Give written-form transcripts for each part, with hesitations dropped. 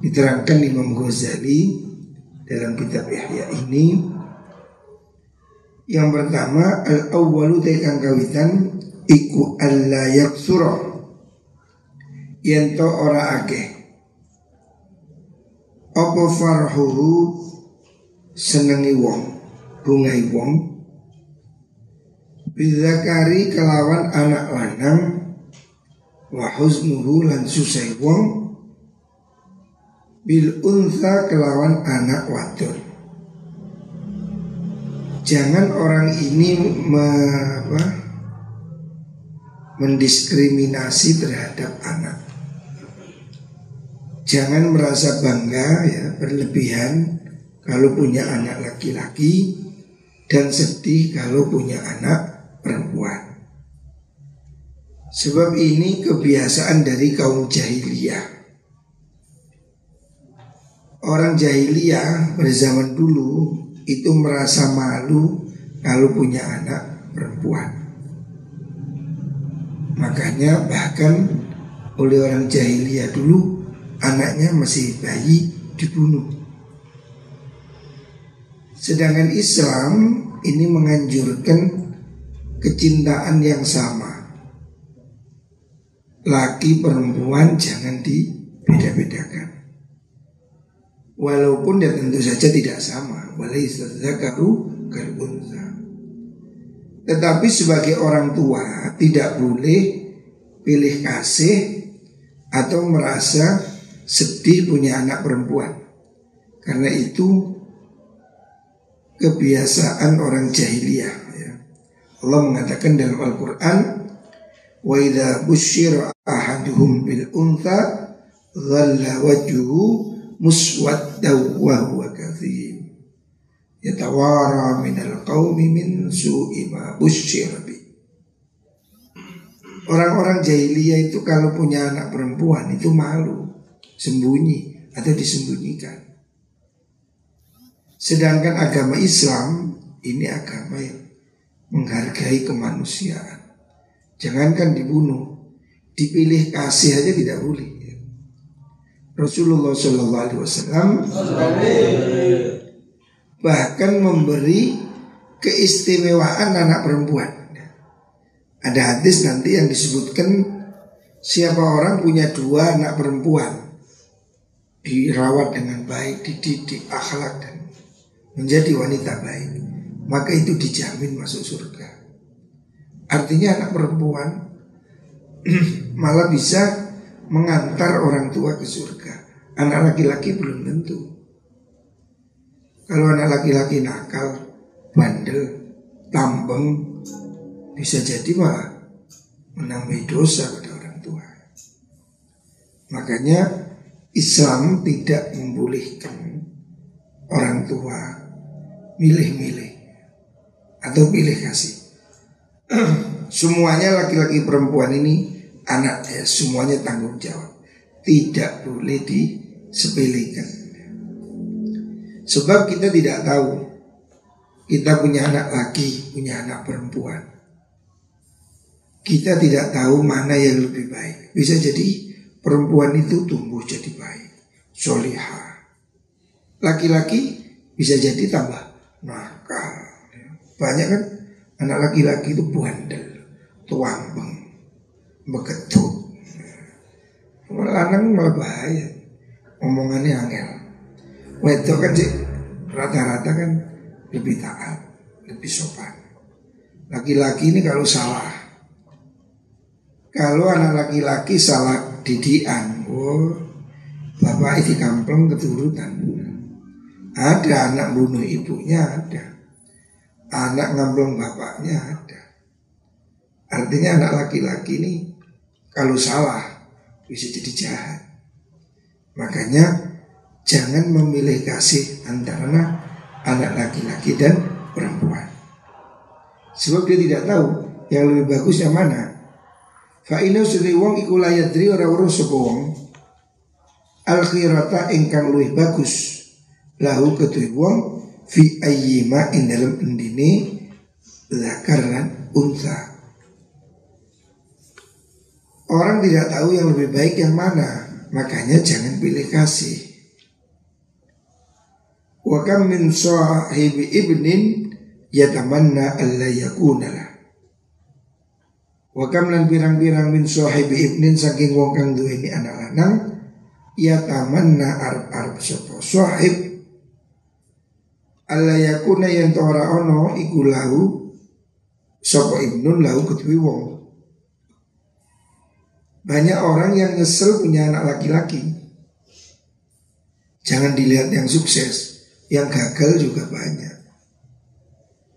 Diterangkan Imam Ghazali dalam kitab Ihya ini. Yang pertama, al-awwalu taikang kawitan iku alla yaksura yanto ora akeh apa farhuhu senengi wong bungai wong bizakari kelawan anak lanang wa huznuhu lan susai wong bil unsa kelawan anak wadon. Jangan orang ini mendiskriminasi terhadap anak. Jangan merasa bangga ya berlebihan kalau punya anak laki-laki dan sedih kalau punya anak perempuan. Sebab ini kebiasaan dari kaum jahiliyah. Orang jahiliyah berzaman dulu itu merasa malu kalau punya anak perempuan. Makanya bahkan oleh orang jahiliyah dulu anaknya masih bayi dibunuh. Sedangkan Islam ini menganjurkan kecintaan yang sama. Laki perempuan jangan dibeda-bedakan. Walaupun ya tentu saja tidak sama, tetapi sebagai orang tua tidak boleh pilih kasih atau merasa sedih punya anak perempuan. Karena itu kebiasaan orang jahiliyah ya. Allah mengatakan dalam Al-Quran, wa idza busyira ahaduhum bil untha dhalla wajhuhu muswaddaw wa huwa kadhim yatawara minal qaumi min su'i ma busyira bi. Orang-orang jahiliyah itu kalau punya anak perempuan itu malu, sembunyi atau disembunyikan. Sedangkan agama Islam ini agama yang menghargai kemanusiaan. Jangankan dibunuh, dipilih kasih aja tidak boleh. Rasulullah Shallallahu Alaihi Wasallam bahkan memberi keistimewaan anak perempuan. Ada hadis nanti yang disebutkan siapa orang punya dua anak perempuan dirawat dengan baik, dididik akhlak dan menjadi wanita baik, maka itu dijamin masuk surga. Artinya anak perempuan malah bisa mengantar orang tua ke surga. Anak laki-laki belum tentu. Kalau anak laki-laki nakal, bandel, tambeng, bisa jadi malah menambah dosa pada orang tua. Makanya Islam tidak membolehkan orang tua milih-milih atau pilih kasih. Semuanya laki-laki perempuan ini anaknya, semuanya tanggung jawab. Tidak boleh disepelekan. Sebab kita tidak tahu kita punya anak laki, punya anak perempuan. Kita tidak tahu mana yang lebih baik. Bisa jadi perempuan itu tumbuh jadi baik, solihah. Laki-laki bisa jadi tambah nakal. Banyak kan anak laki-laki itu bandel, tuambeng, beketuk. Lanang malah bahaya, omongannya angel. Wedok kan sih rata-rata kan lebih taat, lebih sopan. Laki-laki ini kalau salah, kalau anak laki-laki salah didikan, oh, bapak itu kampleng keturutan. Ada anak bunuh ibunya, ada anak ngampleng bapaknya, ada. Artinya anak laki-laki ini kalau salah bisa jadi jahat. Makanya jangan memilih kasih antara anak laki-laki dan perempuan, sebab dia tidak tahu yang lebih bagus yang mana. Fa inna sri wong iku layadri ora urus sapa wong al khirata ingkang luwih bagus lahu kedue wong fi ayyima ing dalem endine zakaran unsa. Orang tidak tahu yang lebih baik yang mana, makanya jangan pilih kasih. Wa kam min sahibi ibnin yatamanna alla yakuna lah. Wa kam lan pirang-pirang min sahibi ibnin saking wong kang duweni anak lanang yatamanna arab sapa sahib alla yakuna yen ora ono iku lahu sapa ibnun lahu kuwi wong. Banyak orang yang nyesel punya anak laki-laki. Jangan dilihat yang sukses, yang gagal juga banyak.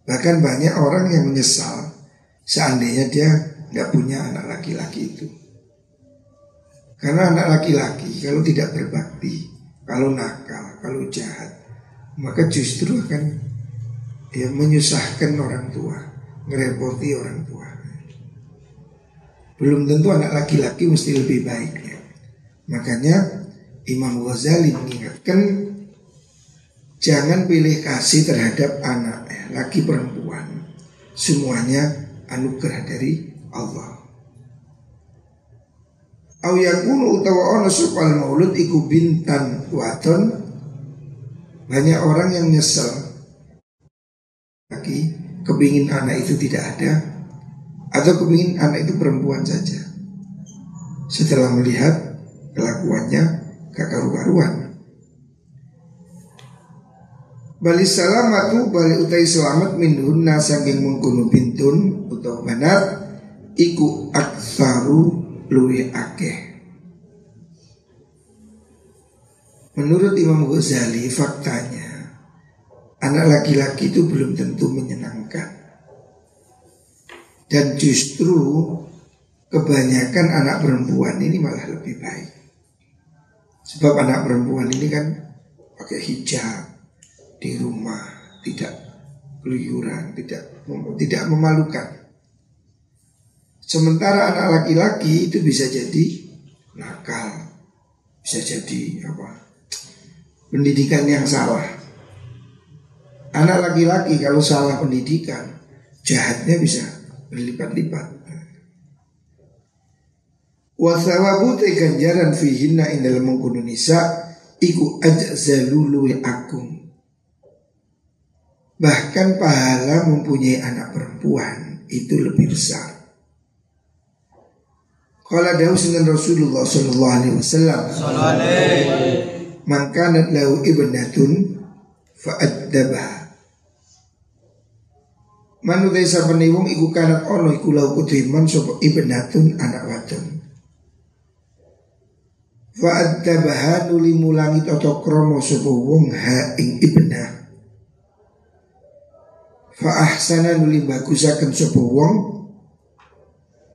Bahkan banyak orang yang menyesal seandainya dia nggak punya anak laki-laki itu. Karena anak laki-laki kalau tidak berbakti, kalau nakal, kalau jahat, maka justru akan menyusahkan orang tua, ngerepoti orang tua. Belum tentu anak laki-laki mesti lebih baik ya. Makanya Imam Ghazali mengingatkan jangan pilih kasih terhadap anak laki perempuan. Semuanya anugerah dari Allah. Au yakunu utawa ana supal maulud iku bintan waton. Banyak orang yang nyesel laki kepingin anak itu tidak ada, atau kepingin anak itu perempuan saja. Setelah melihat kelakuannya gak karu-karuan. Bali salamatu bali utai selamat minhunna saking mungkunu bintun utawa banat iku aksaru luwe akeh. Menurut Imam Ghazali faktanya anak laki-laki itu belum tentu menyenangkan. Dan justru kebanyakan anak perempuan ini malah lebih baik. Sebab anak perempuan ini kan pakai hijab di rumah, tidak keluyuran, tidak memalukan. Sementara anak laki-laki itu bisa jadi nakal, bisa jadi pendidikan yang salah. Anak laki-laki kalau salah pendidikan, jahatnya bisa berlipat-lipat. Wa thawabu ta ganjaran fihinna indal mungkunu nisa iku ajzalulu akum. Bahkan pahala mempunyai anak perempuan itu lebih besar. Qala dawsin Rasulullah sallallahu alaihi wasallam. Man kanat lahu ibnatun fa'addabaha. Manu desa penewung iku kanat ono iku lauku diman sopo ibnatun anak wadon. Fa'addabaha nuli mulangi toto kromo sopo wong ha ing ibnah. Fa'ahsana nuli bagusakan sopo wong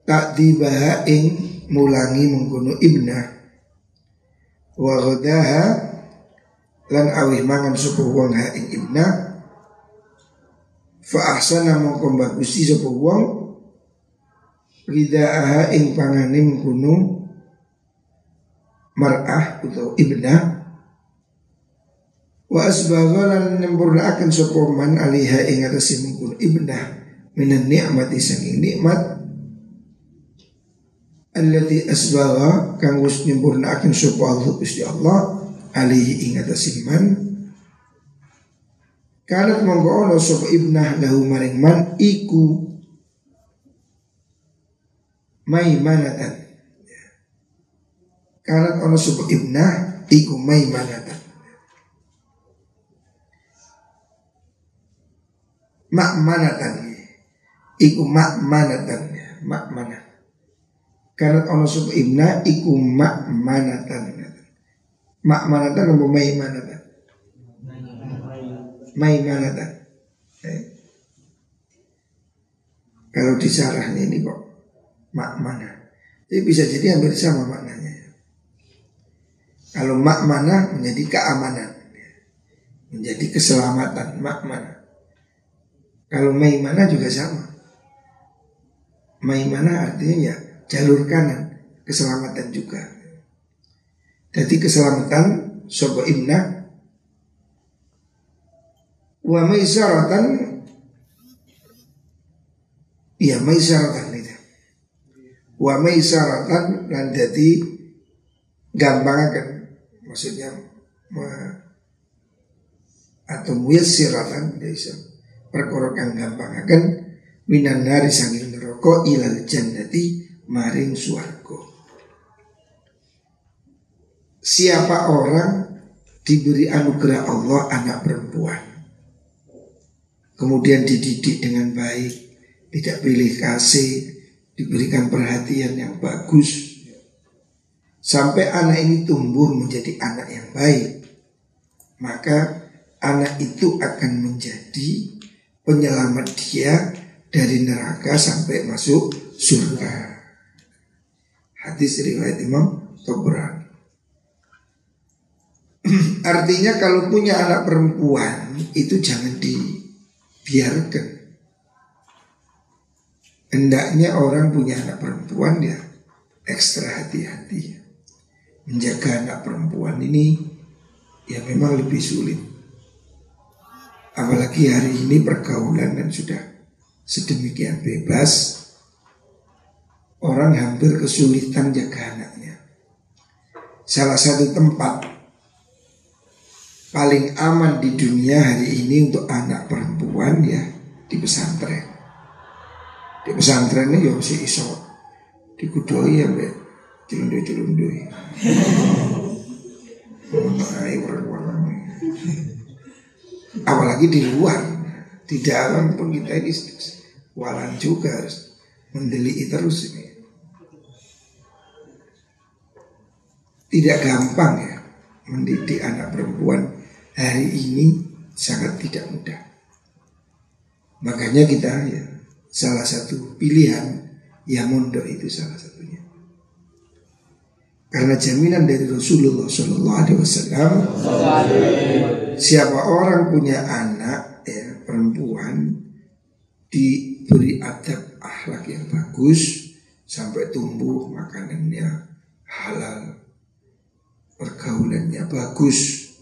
takdibaha ing mulangi mengkono ibnah. Wa'godaha lan awih mangan sopo wong ha ing ibnah. Fa'ahsana mongko bagusi sapa wong ridaaha ing pangane mengkono mar'ah utawa ibnah. Wa asbagha lan nyempurnaaken sapa man aliha ing atase mengkono ibnah minan nikmati saking nikmat alladzi asbagha kang wis nyempurnaaken sapa Allah Gusti Allah alihi ing atase man. Kanat mongko ono sapa ibnah lahu maring man iku maimanatan. Kanat ono sapa ibnah iku maimanatan. Makmanatan iku makmanatan. Makmanatan. Kanat ono sapa ibnah iku makmanatan. Makmanatan apa maimanatan? Maimanatan. Kalau disarahnya ini kok makmana, jadi bisa jadi hampir sama maknanya. Kalau makmana menjadi keamanan, menjadi keselamatan, makmana. Kalau maimana juga sama. Maimana artinya ya jalur kanan, keselamatan juga. Jadi keselamatan sobo imna. Wa maisaratan, ya maisaratan itu. Wa maisaratan lan dadi gampangaken, maksudnya atau muyassiratan desa. Perkara kang gampangaken minan nari sanging neraka ilal jannati maring swarga. Siapa orang diberi anugerah Allah anak perempuan, kemudian dididik dengan baik, tidak pilih kasih, diberikan perhatian yang bagus, sampai anak ini tumbuh menjadi anak yang baik, maka anak itu akan menjadi penyelamat dia dari neraka sampai masuk surga. Hadis riwayat Imam Tabrani. Artinya kalau punya anak perempuan itu jangan dibiarkan. Hendaknya orang punya anak perempuan ya ekstra hati-hati. Menjaga anak perempuan ini ya memang lebih sulit. Apalagi hari ini pergaulan dan sudah sedemikian bebas, orang hampir kesulitan jaga anaknya. Salah satu tempat paling aman di dunia hari ini untuk anak perempuan ya di pesantren. Di pesantren ini ya masih iso dikudoi ya mbak, cilundui-cilundui. Apalagi di luar, di dalam pun kita ini walan juga harus mendelii terus ini. Tidak gampang ya mendidik anak perempuan hari ini, sangat tidak mudah. Makanya kita ya salah satu pilihan ya mondok, itu salah satunya. Karena jaminan dari Rasulullah Shallallahu Alaihi Wasallam, siapa orang punya anak ya perempuan diberi adab akhlak yang bagus sampai tumbuh, makanannya halal, pergaulannya bagus,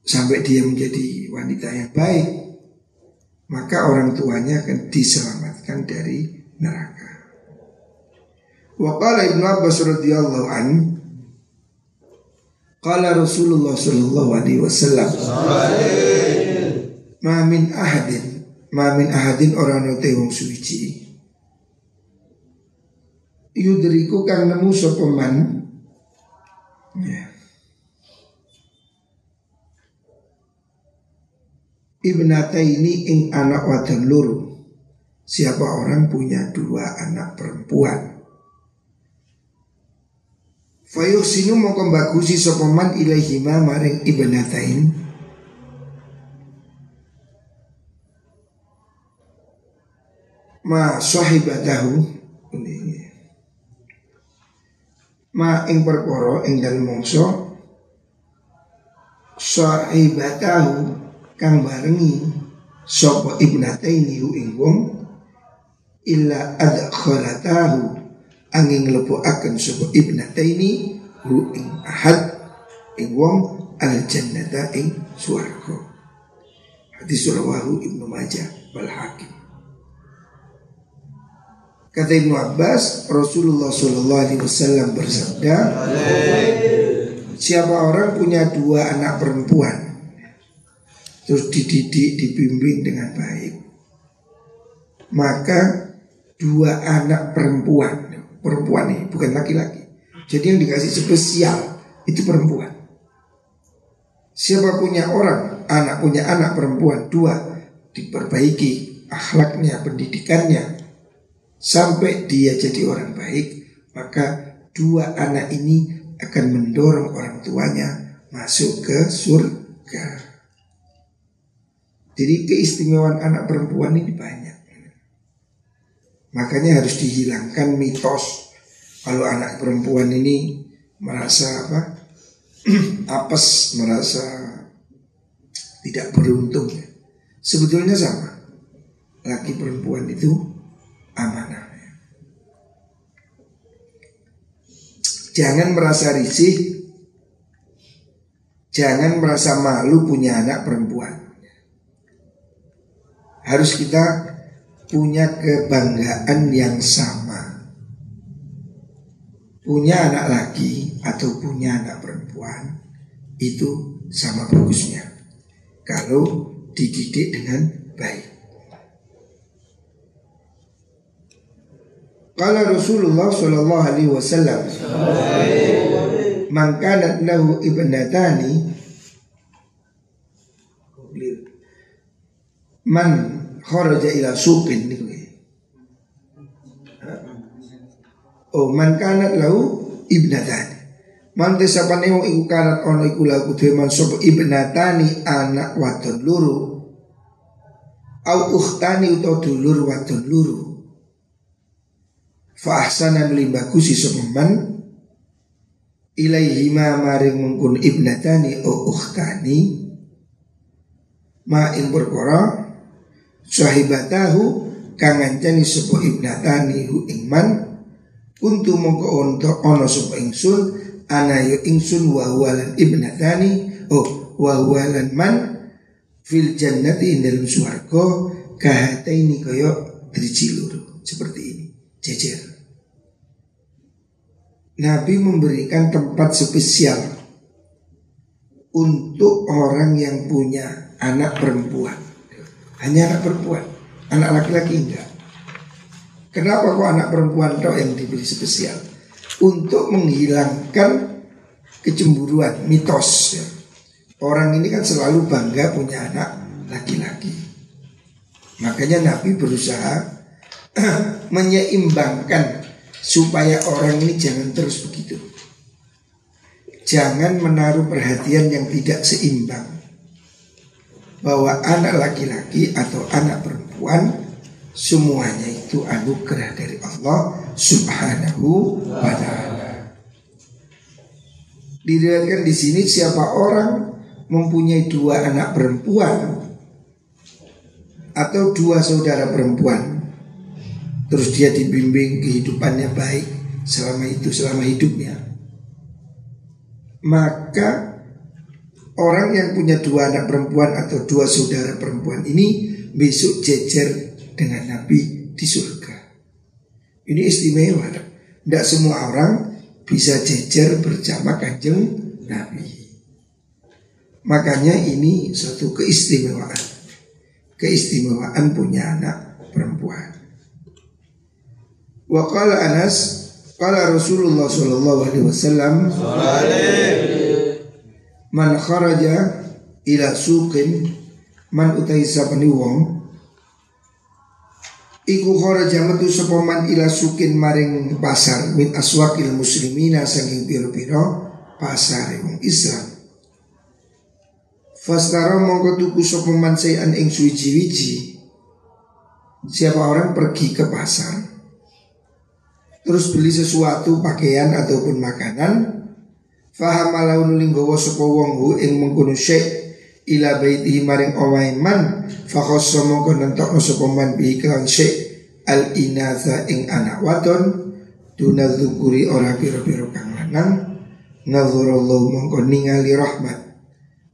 sampai dia menjadi wanita yang baik, maka orang tuanya akan diselamatkan dari neraka. Wa qala Ibnu Abbas radhiyallahu anhu, qala Rasulullah sallallahu alaihi wasallam, Ma min ahadin orang nate wong suci, yudriku kang nemu sopeman ya ibnata ini ing anak wadon loro. Siapa orang punya dua anak perempuan, fayuh sinu mongko bagusi sopaman ilaihima maring ibnatain, ma sahibatahu ma ing perkoro ing dan mongso sahibatahu kang barengi sopo ibnatain yu ing wong illa adkhalatahu angin lepo akan sebuah ibnataini hu ing ahad ing wong al jannata ing suargo. Hadis rawahu Ibnu Majah wal Hakim. Kata Ibnu Abbas, Rasulullah Shallallahu Alaihi Wasallam bersabda, siapa orang punya dua anak perempuan terus dididik, dibimbing dengan baik, maka dua anak perempuan nih, bukan laki-laki. Jadi yang dikasih spesial itu perempuan. Siapa punya orang, anak punya anak perempuan dua, diperbaiki akhlaknya, pendidikannya, sampai dia jadi orang baik, maka dua anak ini akan mendorong orang tuanya masuk ke surga. Jadi keistimewaan anak perempuan ini banyak. Makanya harus dihilangkan mitos kalau anak perempuan ini merasa apa apes, merasa tidak beruntung. Sebetulnya sama, laki perempuan itu amanah. Jangan merasa risih, jangan merasa malu punya anak perempuan. Harus kita punya kebanggaan yang sama. Punya anak laki atau punya anak perempuan itu sama bagusnya kalau dididik dengan baik. Qala Rasulullah sallallahu alaihi wasallam, man kanat lahu ibnatani man kharaja ila suqin, oh man kanat lahu ibnatani, man desapane wong iku kanat ana iku lahu dhewe mansub ibnatani anak wadon loro au ukhtani utawa dulur wadon loro fa ahsana li bagusi suman ilaihima maring mungkun ibnatani o ukhtani ma'in berkora sahibatahu kangancani sepo ibnatani hu ingman kuntu mongko ono sepo ingsun anayu ingsun wahualan ibnatani oh wahualan man fil jannati indalum suargo kahataini koyok trijilur. Seperti ini jejer. Nabi memberikan tempat spesial untuk orang yang punya anak perempuan. Hanya anak perempuan, anak laki-laki enggak. Kenapa kok anak perempuan toh yang diberi spesial? Untuk menghilangkan kecemburuan, mitos ya. Orang ini kan selalu bangga punya anak laki-laki. Makanya Nabi berusaha menyeimbangkan supaya orang ini jangan terus begitu. Jangan menaruh perhatian yang tidak seimbang, bahwa anak laki-laki atau anak perempuan semuanya itu anugerah dari Allah Subhanahu wa ta'ala. Diriwayatkan di sini siapa orang mempunyai dua anak perempuan atau dua saudara perempuan, terus dia dibimbing kehidupannya baik selama itu, selama hidupnya, maka orang yang punya dua anak perempuan atau dua saudara perempuan ini besok jejer dengan Nabi di surga. Ini istimewa. Tidak semua orang bisa jejer bersama Kanjeng Nabi. Makanya ini suatu keistimewaan. Keistimewaan punya anak perempuan. Wa qala Anas, qala Rasulullah sallallahu alaihi wasallam, man kharaja ila suqin, man utai sapani wong iku kharaja metu sapa man ila suqin maring pasar min aswaqil muslimina saking pira-pira pasare wong Islam. Fastara mongko tuku sapa man sayan ing suwiji-wiji. Siapa orang pergi ke pasar terus beli sesuatu, pakaian ataupun makanan, faham alaun linggawa sepawang hu ing mengkono syek ila baitihi maring awaiman fakhosso mongko nentokno sepaman bihikan syek al inatha ing anak wadon duna dhukuri ora piro-piro kang lanang nadhurallahu mongko ningali rahmat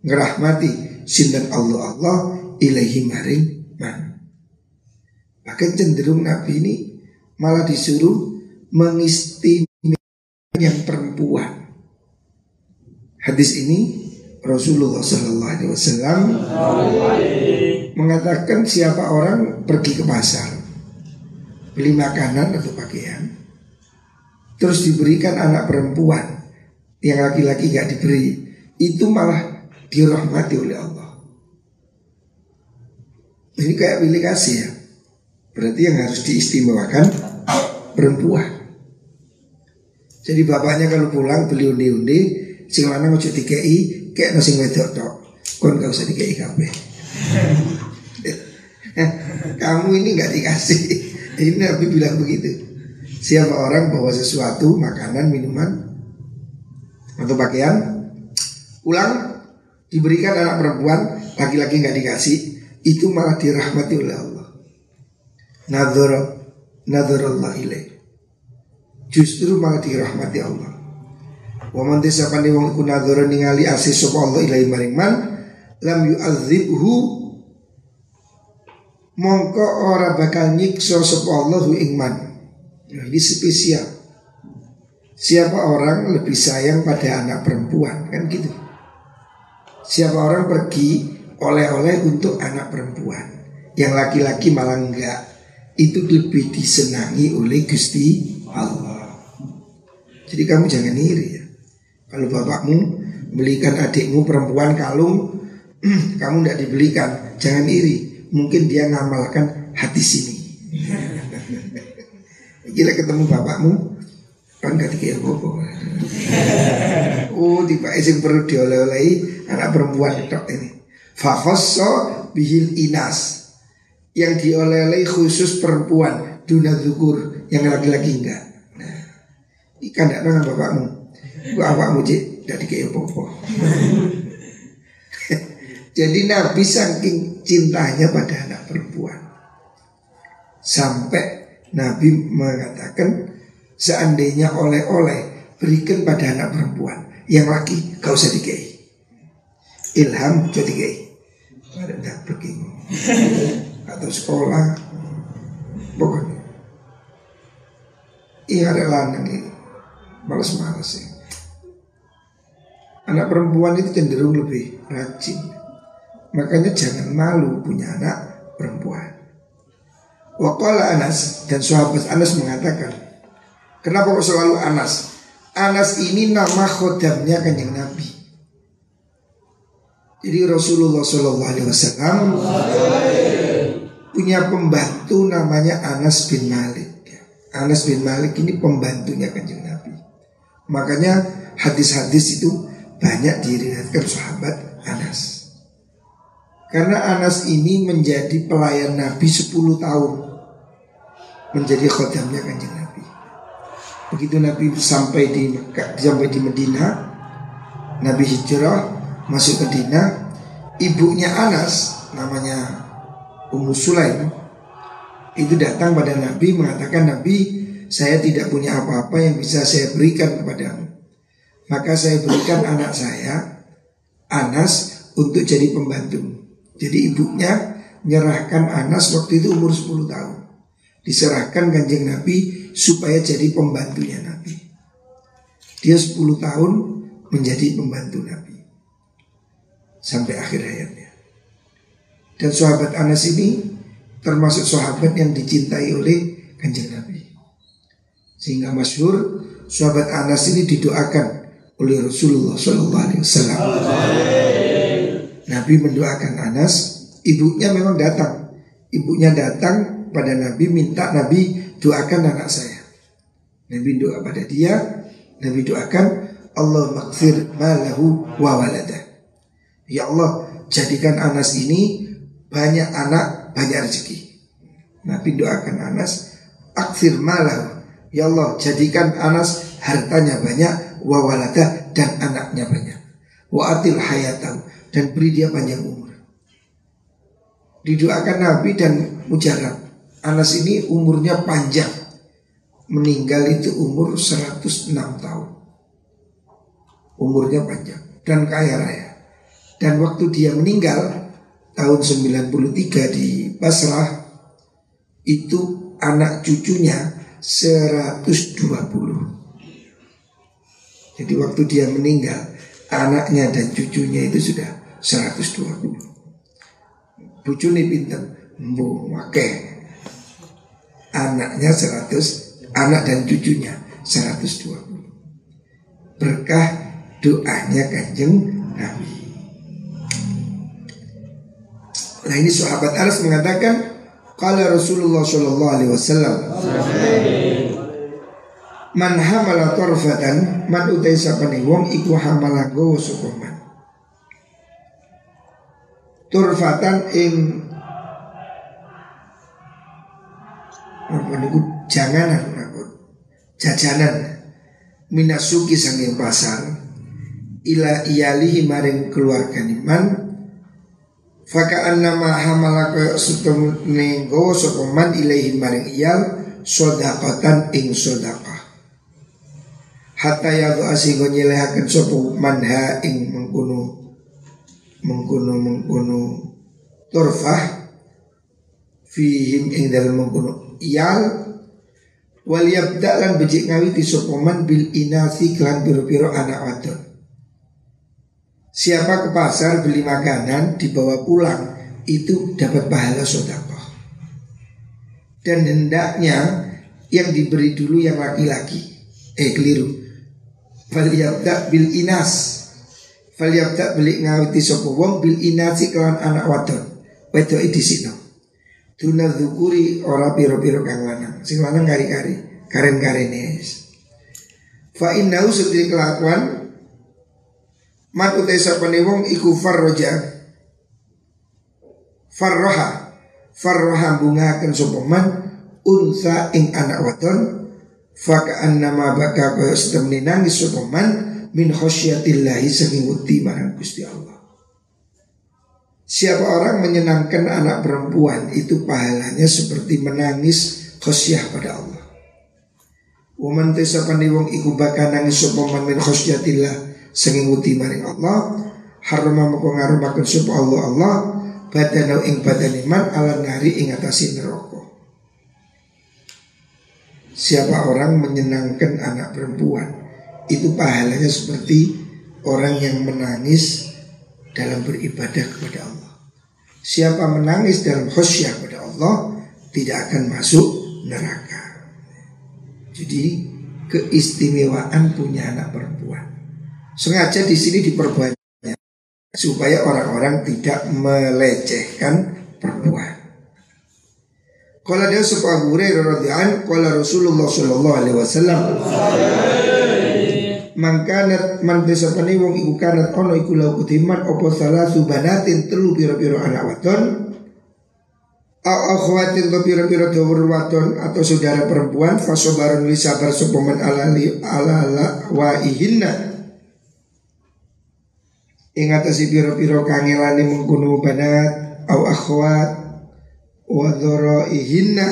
ngerahmati sinten Allah Allah ilaihi maring man. Bahkan cenderung Nabi ini malah disuruh mengistimewakan yang perempuan. Hadis ini Rasulullah SAW mengatakan siapa orang pergi ke pasar beli makanan atau pakaian, terus diberikan anak perempuan yang laki-laki gak diberi, itu malah dirahmati oleh Allah. Ini kayak pilih kasih ya. Berarti yang harus diistimewakan perempuan. Jadi bapaknya kalau pulang beli undi-undi, sing lanang ojo dikei, kekno sing wedok tok. Kon gak usah dikei kabeh. Kamu ini gak dikasih. Ini Nabi bilang begitu. Siapa orang bawa sesuatu, makanan, minuman atau pakaian, ulang diberikan anak perempuan, laki-laki nggak dikasih, itu malah dirahmati oleh Allah. Nadzarallahu ilaih, justru malah dirahmati Allah. Wa man tisapani wong iku nadzara ningali asih sapa Allah ilahi maring man lam yu'adzibhu, mongko ora bakal nyiksa sapa Allah ing man. Ini spesial. Siapa orang lebih sayang pada anak perempuan, kan gitu. Siapa orang pergi oleh-oleh untuk anak perempuan, yang laki-laki malah enggak, itu lebih disenangi oleh Gusti Allah. Jadi kamu jangan iri ya. Kalau bapakmu belikan adikmu perempuan kalung, kamu tidak dibelikan, jangan iri. Mungkin dia ngamalkan hati sini. Gila ketemu bapakmu, kan gak dikira bobo. Tiba esing perlu dioleh-olehi anak perempuan dok ini. Fakhosso bihil inas, yang dioleh-olehi khusus perempuan, duna zukur, yang laki-laki enggak. Nah, ikan gak dengan bapakmu, gua awakmu cik, gak dikira bobo. Jadi Nabi saking cintanya pada anak perempuan, sampai Nabi mengatakan, seandainya oleh-oleh berikan pada anak perempuan, yang laki kau usah dikei, ilham jadi dikei, ada pergi atau sekolah, pokoknya iya ada lanang ini malas-malas ya. Anak perempuan itu cenderung lebih rajin, makanya jangan malu punya anak perempuan. Waqala Anas, dan sahabat Anas mengatakan, kenapa kok selalu Anas? Anas ini nama khodamnya Kanjeng Nabi. Jadi Rasulullah SAW punya pembantu namanya Anas bin Malik. Anas bin Malik ini pembantunya Kanjeng Nabi. Makanya hadis-hadis itu banyak diriwayatkan sahabat Anas. Karena Anas ini menjadi pelayan Nabi 10 tahun. Menjadi khodamnya Kanjeng Nabi. Begitu Nabi sampai di Mekah, sampai di Medina, Nabi hijrah masuk Medina, ibunya Anas namanya Ummu Sulaim itu datang pada Nabi mengatakan, Nabi, saya tidak punya apa-apa yang bisa saya berikan kepadamu, maka saya berikan anak saya Anas untuk jadi pembantu. Jadi ibunya menyerahkan Anas, waktu itu umur 10 tahun diserahkan Kanjeng Nabi supaya jadi pembantunya Nabi. Dia 10 tahun menjadi pembantu Nabi sampai akhir hayatnya. Dan sahabat Anas ini termasuk sahabat yang dicintai oleh Kanjeng Nabi, sehingga masyhur sahabat Anas ini didoakan oleh Rasulullah SAW. Nabi mendoakan Anas. Ibunya memang datang, ibunya datang pada Nabi minta, Nabi doakan anak saya. Nabi doa pada dia, Nabi doakan, Allah maghfir malahu wa waladah. Ya Allah, jadikan Anas ini banyak anak, banyak rezeki. Nabi doakan Anas, aghfir malahu, ya Allah, jadikan Anas hartanya banyak, wa waladah, dan anaknya banyak, wa atil hayatahu, dan beri dia panjang umur. Didoakan Nabi dan mujarab. Anas ini umurnya panjang, meninggal itu umur 106 tahun. Umurnya panjang dan kaya raya. Dan waktu dia meninggal tahun 93 di Basrah, itu anak cucunya 120. Jadi waktu dia meninggal, anaknya dan cucunya itu sudah 120. Bucune pinten? Mbo akeh. Anaknya 100, anak dan cucunya 120. Berkah doanya Kanjeng Nabi. Nah ini sahabat Anas mengatakan, qala Rasulullah sallallahu alaihi wasallam, man hamala torfatan, man utai sapane wong iku hamala gowo sukoman. Torfatan ing menurut janganan, jajanan minasuki sanging pasar, ila iyalihi maring keluargane man faka'an nama hamalaka setemune go sokoman ilaihi maring iyal sedekatan ing sedekah hatta yadu asigo nyelehaken sapa manha ing mengkono turfah fihim ing dalem mengkono iyal wal yabda lan becik ngawiti sapa man bil inasi kelan pira-pira anak wadon. Siapa ke pasar beli makanan dibawa pulang itu dapat pahala sedekah. Dan hendaknya yang diberi dulu yang laki-laki. Keliru. Falyabda bil inas. Falyabda beli ngawiti sapa wong bil inasi kelan anak wadon. Wedoke disina. Duna dzukuri ora pira-pira kang lanang. Sing lanang kari-kari, karen-karene. Fa inna usudri kelakuan matu desa penewong iku farroja farroha bungakan sopaman unsa ing anak wadon faka'an nama baka kaya setemani nangis sopaman min khosyatillahi sengimuti marang Gusti Allah. Siapa orang menyenangkan anak perempuan itu pahalanya seperti menangis khosyah pada Allah. Waman desa penewong iku baka nangis sopaman min khosyatillahi senginguti maring Allah harma moko ngarumaken sapa Allah badana ing badane man alan nari ing atase neraka. Siapa orang menyenangkan anak perempuan itu pahalanya seperti orang yang menangis dalam beribadah kepada Allah. Siapa menangis dalam khusyuk kepada Allah tidak akan masuk neraka. Jadi keistimewaan punya anak perempuan sengaja di sini diperbanyak supaya orang-orang tidak melecehkan perempuan. Kalau dia sebuah hurairah radhiyallahu qala Rasulullah sallallahu alaihi wasallam mangkanat mantesapane wong iku kanat ana iku lau kutiman apa salah subanatin telu pira-pira anak wadon au akhwatin pira-pira dawur wadon atau saudara perempuan fasobarun li sabar supaman ala wa ihinna ingatasi piro-piro kangelani mengkunu banat au akhwat wadhoro ihinna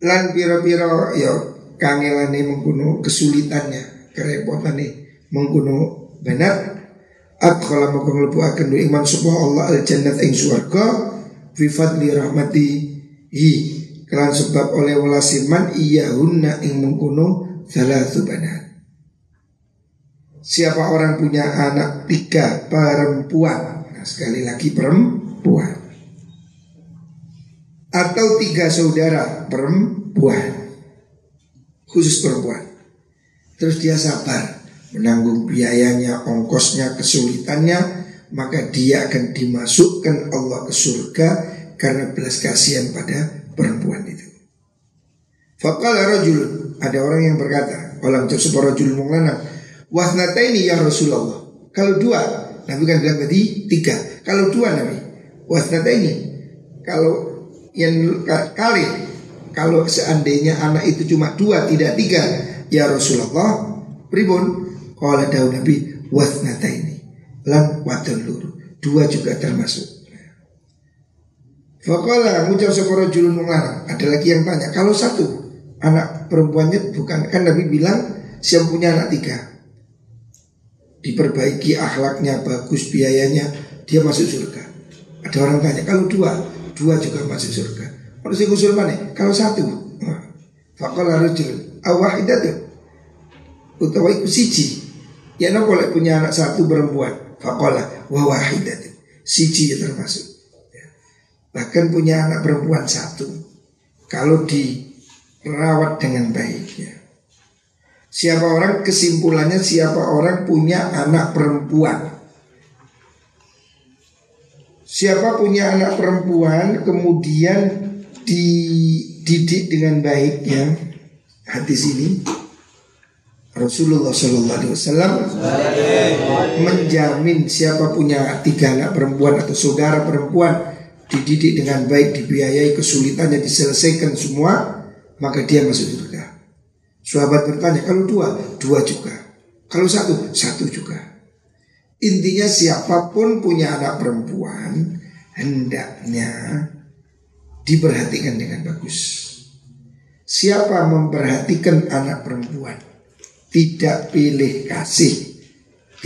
lan piro-piro ya kangelani mengkunu kesulitannya kerepotan nih mengkunu banat adkhala moko mlebu akan du iman subha Allah al jannat ing swarga fi fadli rahmatihi kelan sebab oleh welasi man iyahunna ing mengkunu thalathu banat. Siapa orang punya anak tiga perempuan, nah, sekali lagi perempuan, atau tiga saudara perempuan, khusus perempuan, terus dia sabar menanggung biayanya, ongkosnya, kesulitannya, maka dia akan dimasukkan Allah ke surga karena belas kasihan pada perempuan itu. Faqala rajul, ada orang yang berkata, orang itu seorang rajul mung lanang wasnata ini ya Rasulullah. Kalau dua, Nabi kan bilang berarti tiga. Kalau dua Nabi, wasnata ini. Kalau yang kali, kalau seandainya anak itu cuma dua tidak tiga, ya Rasulullah, pribun. Kalau daun Nabi wasnata ini, lan wadon luru, dua juga termasuk. Fakola mengucap seorang julun mengarang. Ada lagi yang tanya, kalau satu anak perempuannya bukan kan Nabi bilang siapa punya anak tiga? Diperbaiki akhlaknya, bagus biayanya, dia masuk surga. Ada orang tanya, kalau dua juga masuk surga. Harus ikut surga. Kalau satu, faqala rajul awahidatu utawa iku siji. Ya nopo lek punya anak satu perempuan, faqala wa wahidatu siji ya termasuk. Bahkan punya anak perempuan satu, kalau dirawat dengan baiknya. Siapa orang kesimpulannya siapa orang punya anak perempuan. Siapa punya anak perempuan kemudian dididik dengan baiknya. Hadis ini Rasulullah sallallahu alaihi wasallam menjamin siapa punya tiga anak perempuan atau saudara perempuan dididik dengan baik, dibiayai kesulitannya diselesaikan semua, maka dia masuk surga. Sahabat bertanya, kalau dua juga. Kalau satu, satu juga. Intinya siapapun punya anak perempuan hendaknya diperhatikan dengan bagus. Siapa memperhatikan anak perempuan, tidak pilih kasih,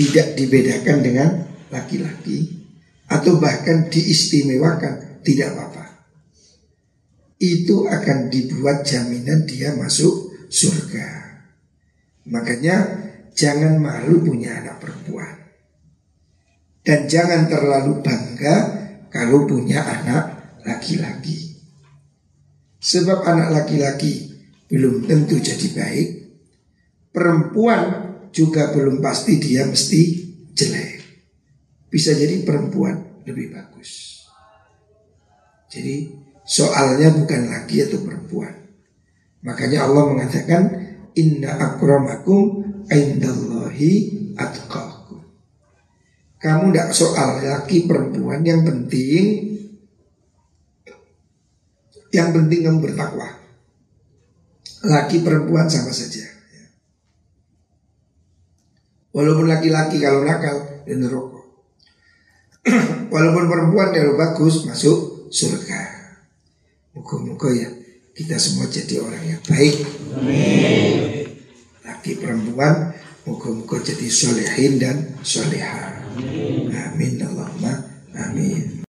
tidak dibedakan dengan laki-laki, atau bahkan diistimewakan, tidak apa-apa. Itu akan dibuat jaminan dia masuk surga. Makanya jangan malu punya anak perempuan. Dan jangan terlalu bangga kalau punya anak laki-laki. Sebab anak laki-laki belum tentu jadi baik. Perempuan juga belum pasti dia mesti jelek. Bisa jadi perempuan lebih bagus. Jadi soalnya bukan laki atau perempuan. Makanya Allah mengatakan inna akramakum indallahi atqakum. Kamu tidak soal laki perempuan, yang penting kamu bertakwa. Laki perempuan sama saja. Walaupun laki-laki kalau nakal dan rokok, walaupun perempuan kalau bagus masuk surga. Moga-moga ya kita semua jadi orang yang baik. Amin. Laki perempuan moga-moga jadi solehin dan solehah. Amin. Allahumma amin.